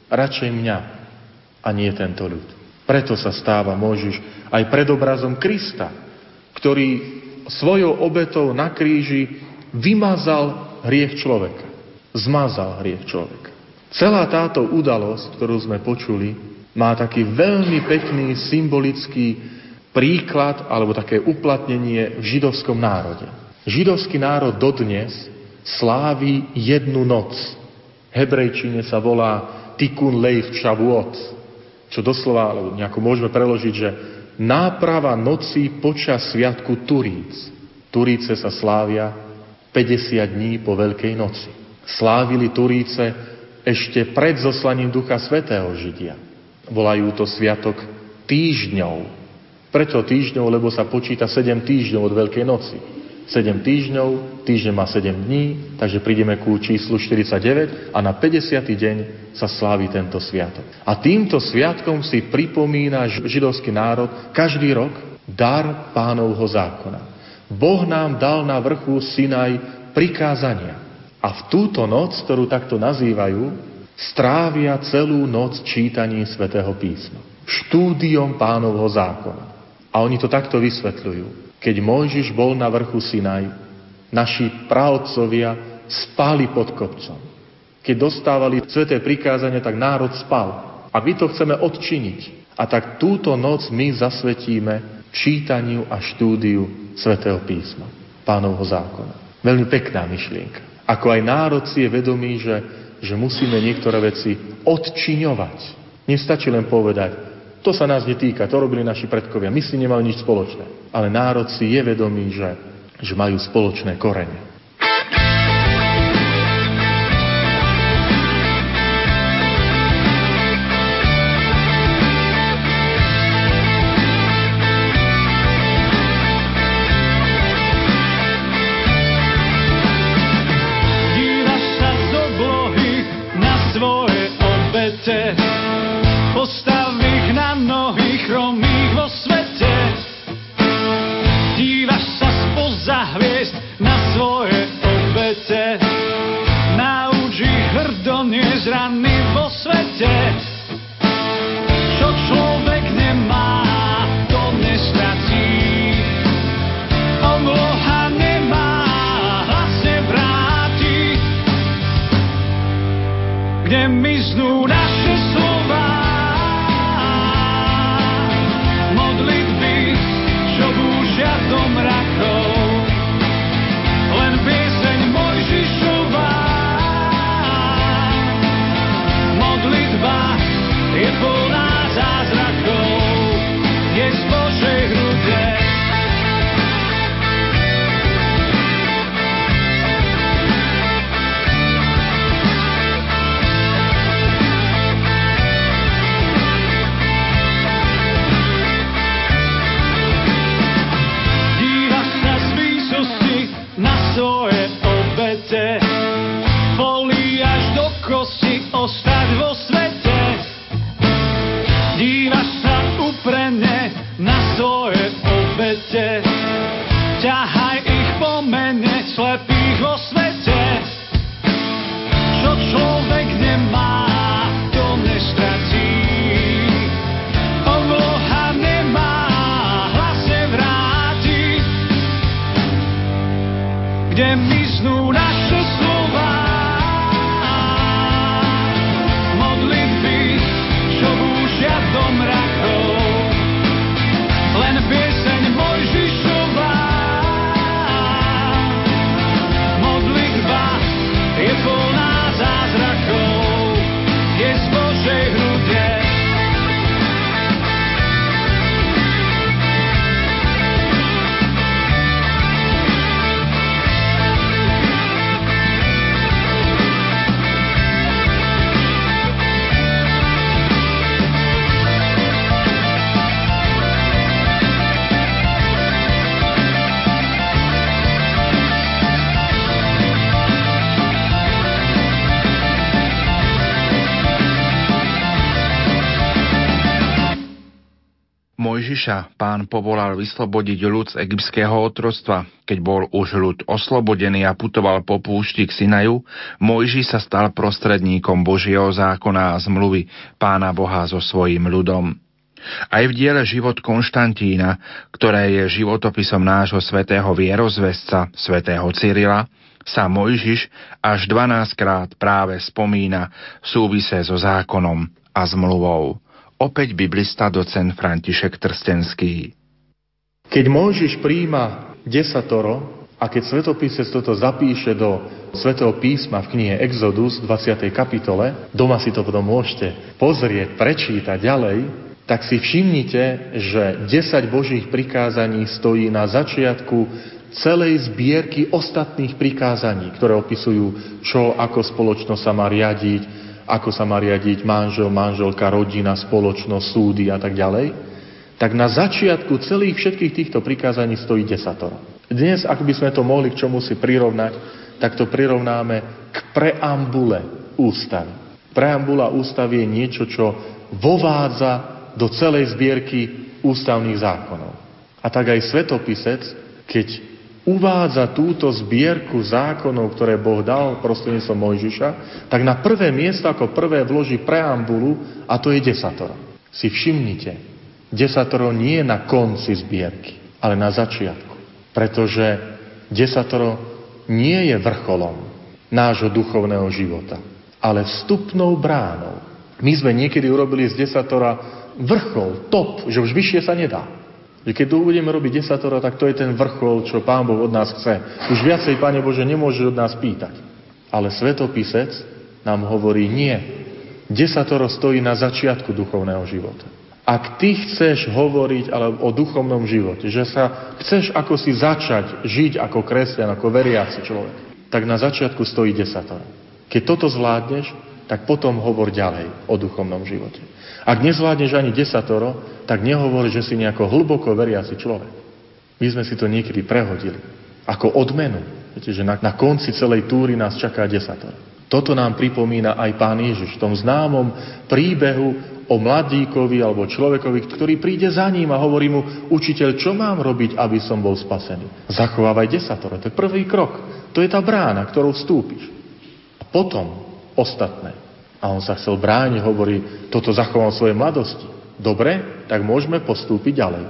Radšej mňa a nie tento ľud. Preto sa stáva Mojžiš aj predobrazom Krista, ktorý svojou obetou na kríži vymazal hriech človeka. Zmazal hriech človeka. Celá táto udalosť, ktorú sme počuli, má taký veľmi pekný symbolický príklad alebo také uplatnenie v židovskom národe. Židovský národ dodnes slávi jednu noc. V hebrejčine sa volá Tikun Leif Shavuot, čo doslova, alebo nejako môžeme preložiť, že náprava noci počas sviatku Turíc. Turíce sa slávia 50 dní po Veľkej noci. Slávili Turíce ešte pred zoslaním Ducha Svätého Židia. Volajú to sviatok týždňov. Preto týždňov, lebo sa počíta 7 týždňov od Veľkej noci. 7 týždňov, týždeň má 7 dní, takže prídeme ku číslu 49 a na 50. deň sa slávi tento sviatok. A týmto sviatkom si pripomína židovský národ každý rok dar Pánovho zákona. Boh nám dal na vrchu Sinaj prikázania. A v túto noc, ktorú takto nazývajú, strávia celú noc čítaním Svätého písma, štúdiom Pánovho zákona. A oni to takto vysvetľujú. Keď Mojžiš bol na vrchu Sinaj, naši praotcovia spali pod kopcom. Keď dostávali sväté prikázania, tak národ spal. A my to chceme odčiniť. A tak túto noc my zasvetíme čítaniu a štúdiu Svätého písma, Pánovho zákona. Veľmi pekná myšlienka. Ako aj národ si je vedomý, že musíme niektoré veci odčiňovať. Nestačí len povedať: to sa nás netýka, to robili naši predkovia, my si nemajú nič spoločné. Ale národ si je vedomý, že majú spoločné korene. Na svoje ťahaj ich po mene, slepých o svete. Čo človek nemá, to neštratí. Obloha nemá, hlas nevráti. Kde miznú naše slova, modlitby, čo búšia do mrakov. Len pieseň Mojžišová, modlitba je plná zázrakov, je z Božej hrude. Mojžiša Pán povolal vyslobodiť ľud z egyptského otroctva. Keď bol už ľud oslobodený a putoval po púšti k Sinaju, Mojžiš sa stal prostredníkom Božieho zákona a zmluvy Pána Boha so svojím ľudom. Aj v diele Život Konštantína, ktoré je životopisom nášho svätého vierozvesca, svätého Cyrila, sa Mojžiš až 12-krát práve spomína v súvise so zákonom a zmluvou. Opäť biblista docent František Trstenský. Keď Mojžiš prijíma desatoro a keď svetopisec toto zapíše do svätého písma v knihe Exodus 20. kapitole, doma si to potom môžete pozrieť, prečítať ďalej, tak si všimnite, že 10 Božích prikázaní stojí na začiatku celej zbierky ostatných prikázaní, ktoré opisujú, čo ako spoločnosť sa má riadiť, ako sa má riadiť manžel, manželka, rodina, spoločnosť, súdy a tak ďalej, tak na začiatku celých všetkých týchto prikázaní stojí desatoro. Dnes, ak by sme to mohli k čomu si prirovnať, tak to prirovnáme k preambule ústavy. Preambula ústavy je niečo, čo vovádza do celej zbierky ústavných zákonov. A tak aj svetopisec, keď uvádza túto zbierku zákonov, ktoré Boh dal prostredníctvom Mojžiša, tak na prvé miesto ako prvé vloží preambulu a to je desatoro. Si všimnite, desatoro nie je na konci zbierky, ale na začiatku. Pretože desatoro nie je vrcholom nášho duchovného života, ale vstupnou bránou. My sme niekedy urobili z desatora vrchol, top, že už vyššie sa nedá. Že keď tu budeme robiť desatoro, tak to je ten vrchol, čo Pán Boh od nás chce. Už viacej, Pane Bože, nemôže od nás pýtať. Ale svetopisec nám hovorí, nie. Desatoro stojí na začiatku duchovného života. Ak ty chceš hovoriť ale o duchovnom živote, že sa chceš ako si začať žiť ako kresťan, ako veriaci človek, tak na začiatku stojí desatoro. Keď toto zvládneš, tak potom hovor ďalej o duchovnom živote. Ak nezvládneš ani desatoro, tak nehovor, že si nejako hlboko veriaci človek. My sme si to niekedy prehodili. Ako odmenu. Viete, že na konci celej túry nás čaká desatoro. Toto nám pripomína aj Pán Ježiš v tom známom príbehu o mladíkovi alebo človekovi, ktorý príde za ním a hovorí mu, učiteľ, čo mám robiť, aby som bol spasený? Zachovávaj desatoro. To je prvý krok. To je tá brána, ktorou vstúpiš. A potom ostatné. A on sa chcel brániť, hovorí, toto zachoval svojej mladosti. Dobre, tak môžeme postúpiť ďalej.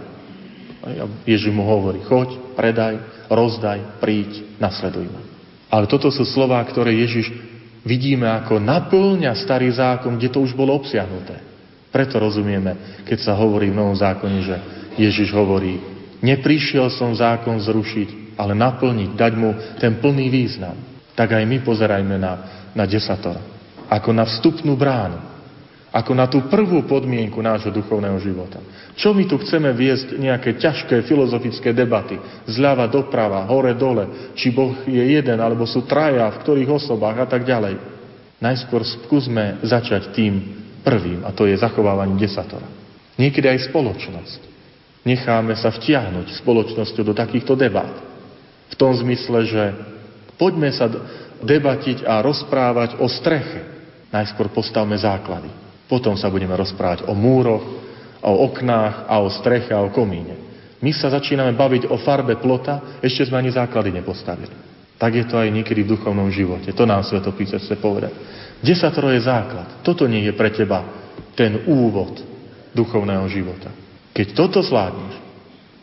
A Ježiš mu hovorí, choď, predaj, rozdaj, príď, nasleduj ma. Ale toto sú slová, ktoré Ježiš vidíme ako naplňa starý zákon, kde to už bolo obsiahnuté. Preto rozumieme, keď sa hovorí v Novom zákone, že Ježiš hovorí, neprišiel som zákon zrušiť, ale naplniť, dať mu ten plný význam. Tak aj my pozerajme na desatoro. Ako na vstupnú bránu, ako na tú prvú podmienku nášho duchovného života. Čo my tu chceme viesť nejaké ťažké filozofické debaty, zľava doprava, hore dole, či Boh je jeden, alebo sú traja, v ktorých osobách a tak ďalej. Najskôr skúsme začať tým prvým, a to je zachovávanie desatora. Niekedy aj spoločnosť. Necháme sa vtiahnuť spoločnosťou do takýchto debát. V tom zmysle, že poďme sa debatiť a rozprávať o streche. Najskôr postavme základy. Potom sa budeme rozprávať o múroch, o oknách a o streche a o komíne. My sa začíname baviť o farbe plota, ešte sme ani základy nepostavili. Tak je to aj niekedy v duchovnom živote. To nám svätopísec chce povedať. Desatoro je základ. Toto nie je pre teba ten úvod duchovného života. Keď toto zvládneš,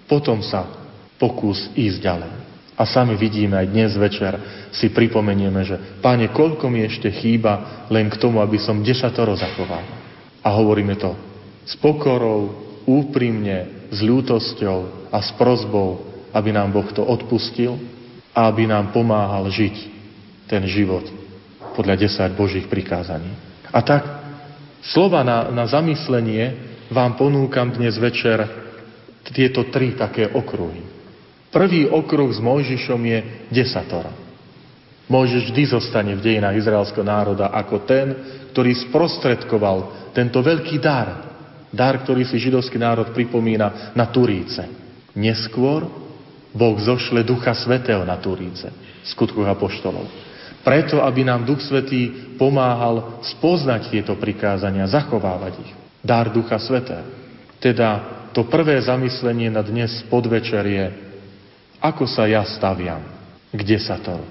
potom sa pokús ísť ďalej. A sami vidíme, aj dnes večer si pripomenieme, že Pane, koľko mi ešte chýba len k tomu, aby som desatoro zachoval. A hovoríme to s pokorou, úprimne, s ľútosťou a s prosbou, aby nám Boh to odpustil a aby nám pomáhal žiť ten život podľa 10 Božích prikázaní. A tak slova na zamyslenie vám ponúkam dnes večer tieto tri také okruhy. Prvý okruh s Mojžišom je desatoro. Mojžiš vždy zostane v dejinách izraelského národa ako ten, ktorý sprostredkoval tento veľký dar. Dar, ktorý si židovský národ pripomína na Turíce. Neskôr Boh zošle Ducha Svätého na Turíce, v Skutkoch apoštolov. Preto, aby nám Duch Svätý pomáhal spoznať tieto prikázania, zachovávať ich. Dar Ducha Svätého. Teda to prvé zamyslenie na dnes podvečer je, ako sa ja staviam k desatoru,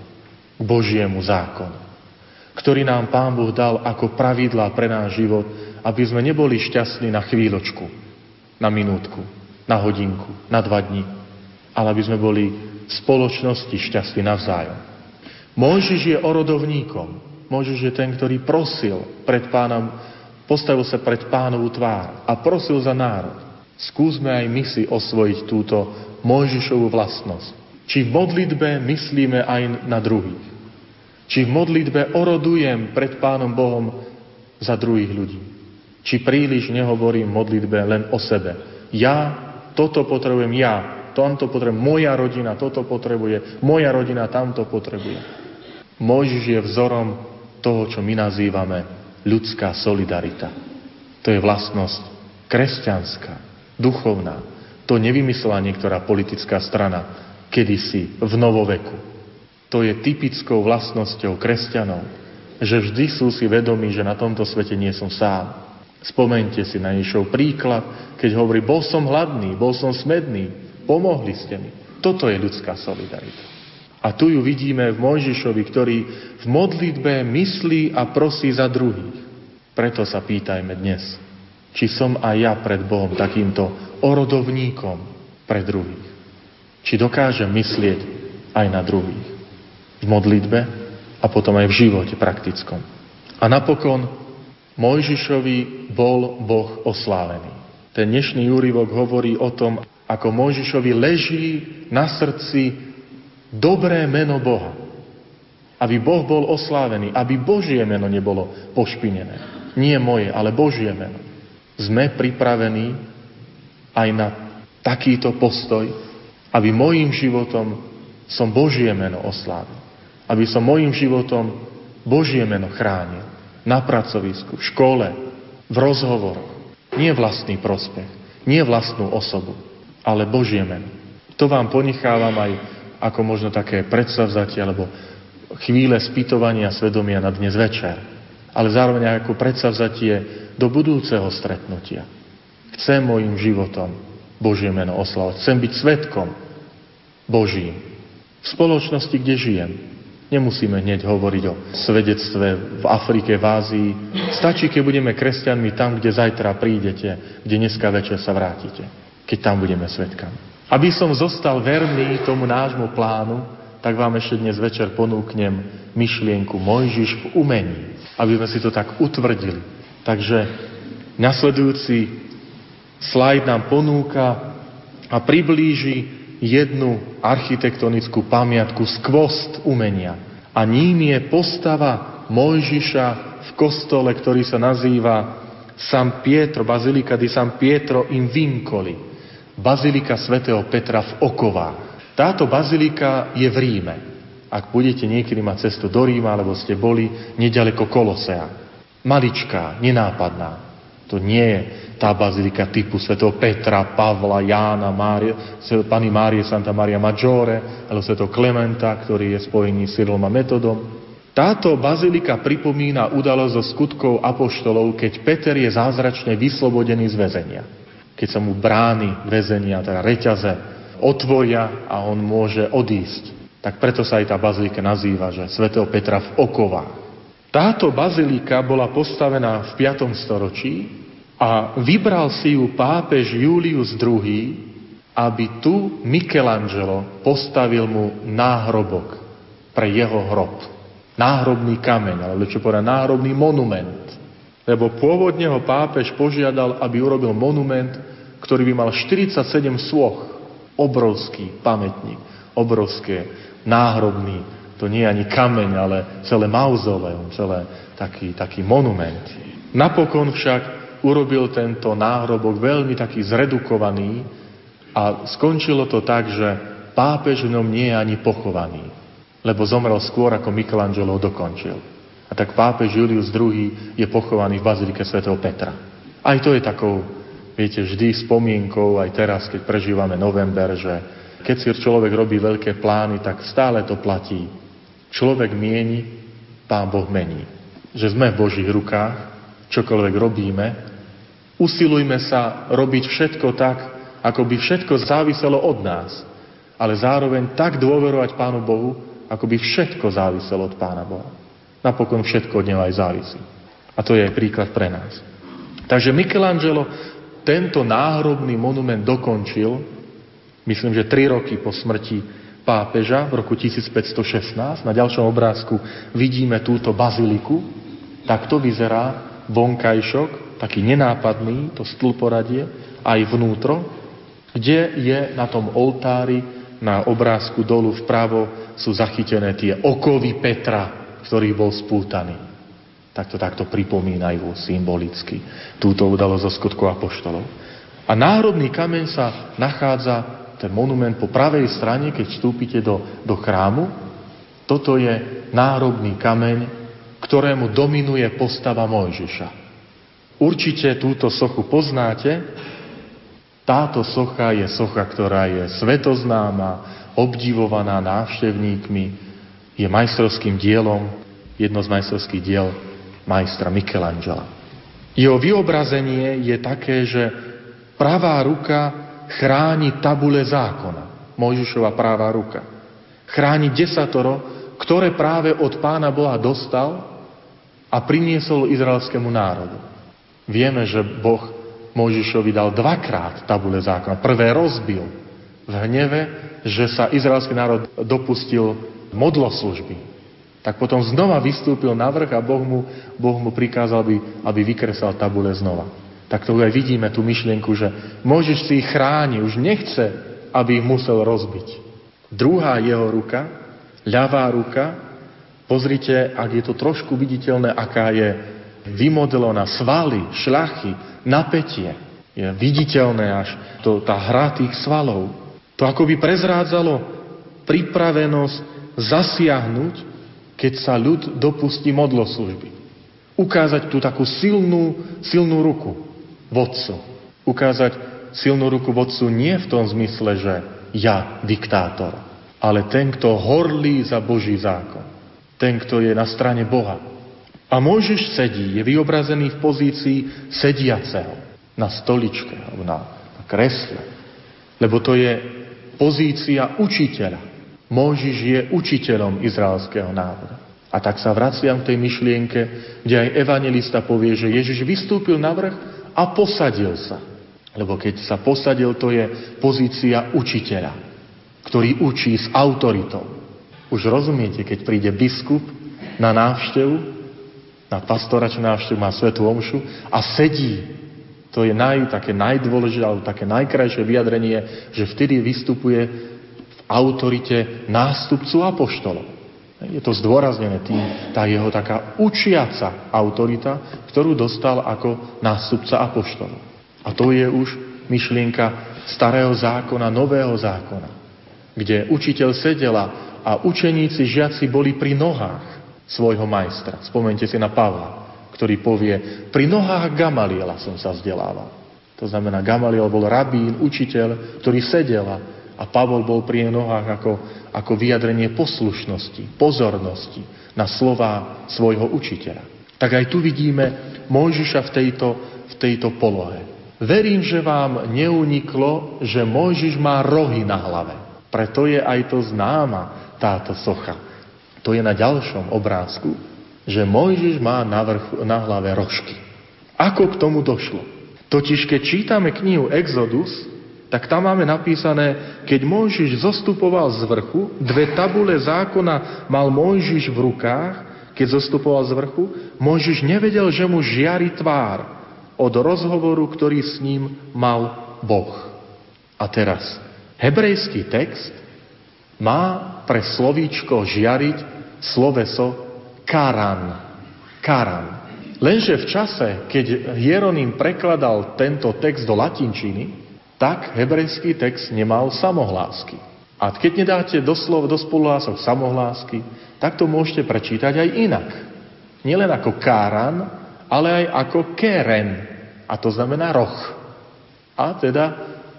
k Božiemu zákonu, ktorý nám Pán Boh dal ako pravidlá pre náš život, aby sme neboli šťastní na chvíľočku, na minútku, na hodinku, na 2 dni, ale aby sme boli v spoločnosti šťastní navzájom. Mojžiš je orodovníkom. Mojžiš je ten, ktorý prosil pred Pánom, postavil sa pred Pánovu tvár a prosil za národ. Skúsme aj my si osvojiť túto Mojžišovu vlastnosť. Či v modlitbe myslíme aj na druhých. Či v modlitbe orodujem pred Pánom Bohom za druhých ľudí. Či príliš nehovorím modlitbe len o sebe. Ja, toto potrebujem ja, tamto potrebujem moja rodina, toto potrebuje, moja rodina tamto potrebuje. Mojžiš je vzorom toho, čo my nazývame ľudská solidarita. To je vlastnosť kresťanská, duchovná. To nevymyslela niektorá politická strana kedysi v novoveku. To je typickou vlastnosťou kresťanov, že vždy sú si vedomí, že na tomto svete nie som sám. Spomeňte si na Ježišov príklad, keď hovorí, bol som hladný, bol som smedný, pomohli ste mi. Toto je ľudská solidarita. A tu ju vidíme v Mojžišovi, ktorý v modlitbe myslí a prosí za druhých. Preto sa pýtajme dnes, či som aj ja pred Bohom takýmto orodovníkom pre druhých. Či dokážem myslieť aj na druhých. V modlitbe a potom aj v živote praktickom. A napokon Mojžišovi bol Boh oslávený. Ten dnešný úryvok hovorí o tom, ako Mojžišovi leží na srdci dobré meno Boha. Aby Boh bol oslávený, aby Božie meno nebolo pošpinené. Nie moje, ale Božie meno. Sme pripravení aj na takýto postoj, aby mojím životom som Božie meno oslávil. Aby som mojím životom Božie meno chránil. Na pracovisku, v škole, v rozhovoroch. Nie vlastný prospech, nie vlastnú osobu, ale Božie meno. To vám ponechávam aj ako možno také predsavzatie alebo chvíle spýtovania svedomia na dnes večer. Ale zároveň aj ako predsavzatie do budúceho stretnutia. Chcem mojim životom Božie meno oslavovať. Chcem byť svedkom Božím. V spoločnosti, kde žijem, nemusíme hneď hovoriť o svedectve v Afrike, v Ázii. Stačí, keď budeme kresťanmi tam, kde zajtra prídete, kde dneska večer sa vrátite. Keď tam budeme svedkami. Aby som zostal verný tomu nášmu plánu, tak vám ešte dnes večer ponúknem myšlienku Mojžiš v umení. Aby sme si to tak utvrdili. Takže nasledujúci slajd nám ponúka a priblíži jednu architektonickú pamiatku z kvôst umenia. A ním je postava Mojžiša v kostole, ktorý sa nazýva San Pietro, Bazilika di San Pietro in Vincoli. Bazilika svätého Petra v Okovách. Táto bazilika je v Ríme. Ak budete niekedy mať cestu do Ríma, alebo ste boli nedaleko Kolosea. Maličká, nenápadná. To nie je tá bazilika typu svätého Petra, Pavla, Jána, Panny Márie, Santa Maria Maggiore, alebo svätého Klementa, ktorý je spojený s Cyrilom a Metodom. Táto bazilika pripomína udalosť zo Skutkov apoštolov, keď Peter je zázračne vyslobodený z väzenia. keď sa mu brány väzenia, teda reťaze, otvoria a on môže odísť. Tak preto sa aj tá bazilika nazýva, že svätého Petra v Okovách. Táto bazilika bola postavená v 5. storočí a vybral si ju pápež Julius II, aby tu Michelangelo postavil mu náhrobok pre jeho hrob. Náhrobný kameň, alebo čo povedať, náhrobný monument. Lebo pôvodne ho pápež požiadal, aby urobil monument, ktorý by mal 47 sôch. Obrovský pamätník, obrovské náhrobný, to nie je ani kameň, ale celé mauzoleum, celé taký monument. Napokon však urobil tento náhrobok veľmi taký zredukovaný a skončilo to tak, že pápež v ňom nie je ani pochovaný, lebo zomrel skôr, ako Michelangelo dokončil. A tak pápež Julius II je pochovaný v bazilike svätého Petra. Aj to je takou, viete, vždy spomienkou, aj teraz, keď prežívame november, že keď si človek robí veľké plány, tak stále to platí. Človek mieni, Pán Boh mení. Že sme v Božích rukách, čokoľvek robíme, usilujme sa robiť všetko tak, ako by všetko záviselo od nás, ale zároveň tak dôverovať Pánu Bohu, ako by všetko záviselo od Pána Boha. Napokon všetko od neho aj závisí. A to je aj príklad pre nás. Takže Michelangelo tento náhrobný monument dokončil, myslím, že 3 roky po smrti pápeža v roku 1516. Na ďalšom obrázku vidíme túto baziliku. Tak to vyzerá vonkajšok, taký nenápadný, to stĺporadie, aj vnútro, kde je na tom oltári, na obrázku dolu vpravo sú zachytené tie okovy Petra, ktorý bol spútaný. Takto pripomínajú symbolicky túto udalosť zo skutkov apoštolov. A náhrobný kameň sa nachádza, ten monument po pravej strane, keď vstúpite do chrámu. Toto je náhrobný kameň, ktorému dominuje postava Mojžiša. Určite túto sochu poznáte. Táto socha je socha, ktorá je svetoznáma, obdivovaná návštevníkmi, je majstrovským dielom, jedno z majstrovských diel majstra Michelangela. Jeho vyobrazenie je také, že pravá ruka chráni tabule zákona, Mojžišova pravá ruka. Chráni desatoro, ktoré práve od Pána Boha dostal a priniesol izraelskému národu. Vieme, že Boh Mojžišovi dal 2-krát tabule zákona. Prvé rozbil v hneve, že sa izraelský národ dopustil modloslužby. Tak potom znova vystúpil na vrch a Boh mu prikázal, aby vykresal tabule znova. Tak to aj vidíme tú myšlienku, že Mojžiš si ich chráni, už nechce, aby ich musel rozbiť. Druhá jeho ruka, ľavá ruka, pozrite, ak je to trošku viditeľné, aká je vymodelovaná, svaly, šľachy, napätie. Je viditeľné až tá hra tých svalov. To akoby prezrádzalo pripravenosť zasiahnuť, keď sa ľud dopustí modloslužby. Ukázať tú takú silnú ruku vodcu. Ukázať silnú ruku vodcu nie v tom zmysle, že ja, diktátor, ale ten, kto horlí za Boží zákon. Ten, kto je na strane Boha. A Mojžiš sedí, je vyobrazený v pozícii sediaceho. Na stoličke, alebo na kresle. Lebo to je pozícia učiteľa. Mojžiš je učiteľom izraelského národa. A tak sa vraciam k tej myšlienke, kde aj evanjelista povie, že Ježiš vystúpil na vrch a posadil sa. Lebo keď sa posadil, to je pozícia učiteľa, ktorý učí s autoritou. Už rozumiete, keď príde biskup na návštevu, na pastoračnú návštevu, má svätú omšu a sedí. To je také najdôležité, alebo také najkrajšie vyjadrenie, že vtedy vystupuje autorite nástupcu apoštolov. Je to zdôraznené tým, tá jeho taká učiaca autorita, ktorú dostal ako nástupca apoštolov. A to je už myšlienka starého zákona, nového zákona, kde učiteľ sedela a učeníci, žiaci boli pri nohách svojho majstra. Spomeňte si na Pavla, ktorý povie, pri nohách Gamaliela som sa vzdelával. To znamená, Gamaliel bol rabín, učiteľ, ktorý sedela. A Pavol bol pri jej nohách ako vyjadrenie poslušnosti, pozornosti na slová svojho učiteľa. Tak aj tu vidíme Mojžiša v tejto polohe. Verím, že vám neuniklo, že Mojžiš má rohy na hlave. Preto je aj to známa táto socha. To je na ďalšom obrázku, že Mojžiš má na hlave rožky. Ako k tomu došlo? Totiž, keď čítame knihu Exodus, tak tam máme napísané, keď Mojžiš zostupoval z vrchu, dve tabule zákona mal Mojžiš v rukách, keď zostupoval z vrchu, Mojžiš nevedel, že mu žiari tvár od rozhovoru, ktorý s ním mal Boh. A teraz, hebrejský text má pre slovíčko žiariť sloveso karan. Karan. Lenže v čase, keď Hieronym prekladal tento text do latinčiny, tak hebrejský text nemal samohlásky. A keď nedáte doslov do spoluhlások samohlásky, tak to môžete prečítať aj inak. Nielen ako karan, ale aj ako keren. A to znamená roh. A teda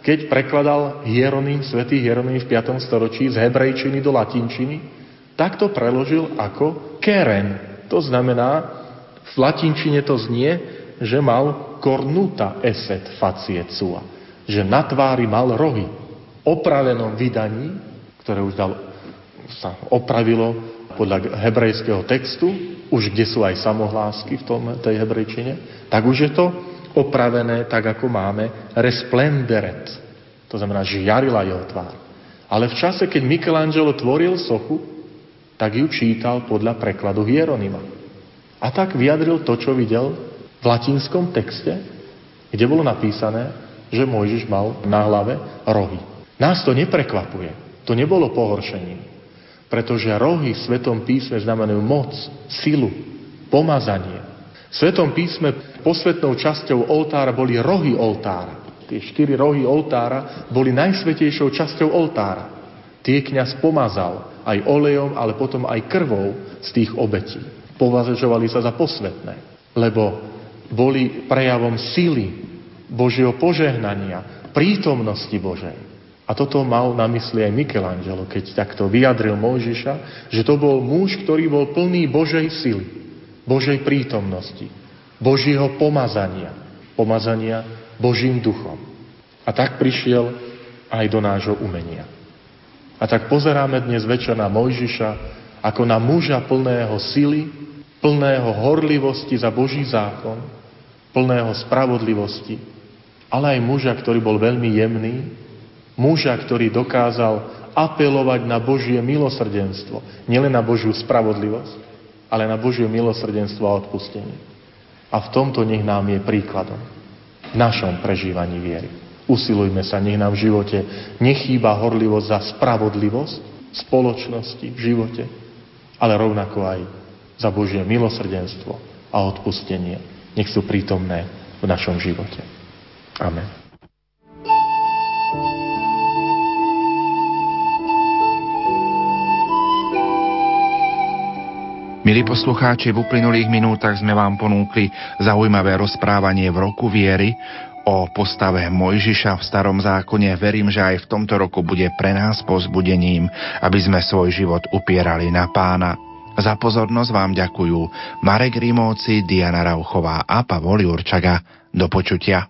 keď prekladal Hieronym, svätý Hieronym v 5. storočí z hebrejčiny do latinčiny, tak to preložil ako keren. To znamená, v latinčine to znie, že mal cornuta esset faciecua, že na tvári mal rohy. V opravenom vydaní, ktoré už sa opravilo podľa hebrejského textu, už kde sú aj samohlásky v tej hebrejčine, tak už je to opravené tak, ako máme, resplenderet. To znamená, že žiarila jeho tvár. Ale v čase, keď Michelangelo tvoril sochu, tak ju čítal podľa prekladu Hieronima. A tak vyjadril to, čo videl v latinskom texte, kde bolo napísané, že Mojžiš mal na hlave rohy. Nás to neprekvapuje. To nebolo pohoršením. Pretože rohy v Svetom písme znamenajú moc, silu, pomazanie. V Svetom písme posvätnou časťou oltára boli rohy oltára. Tie štyri rohy oltára boli najsvätejšou časťou oltára. Tie kňaz pomazal aj olejom, ale potom aj krvou z tých obetí. Považovali sa za posvätné, lebo boli prejavom sily, Božieho požehnania, prítomnosti Božej. A toto mal na mysli aj Michelangelo, keď takto vyjadril Mojžiša, že to bol muž, ktorý bol plný Božej sily, Božej prítomnosti, Božieho pomazania, pomazania Božím duchom. A tak prišiel aj do nášho umenia. A tak pozeráme dnes večer na Mojžiša ako na muža plného sily, plného horlivosti za Boží zákon, plného spravodlivosti, ale aj muža, ktorý bol veľmi jemný, muža, ktorý dokázal apelovať na Božie milosrdenstvo, nielen na Božiu spravodlivosť, ale na Božie milosrdenstvo a odpustenie. A v tomto nech nám je príkladom v našom prežívaní viery. Usilujme sa, nech nám v živote nechýba horlivosť za spravodlivosť v spoločnosti, v živote, ale rovnako aj za Božie milosrdenstvo a odpustenie. Nech sú prítomné v našom živote. Amen. Milí poslucháči, v uplynulých minútach sme vám ponúkli zaujímavé rozprávanie v roku viery o postave Mojžiša v Starom zákone. Verím, že aj v tomto roku bude pre nás povzbudením, aby sme svoj život upierali na Pána. Za pozornosť vám ďakujú Marek Grimovci, Diana Rauchová a Pavol Jurčaga. Do počutia.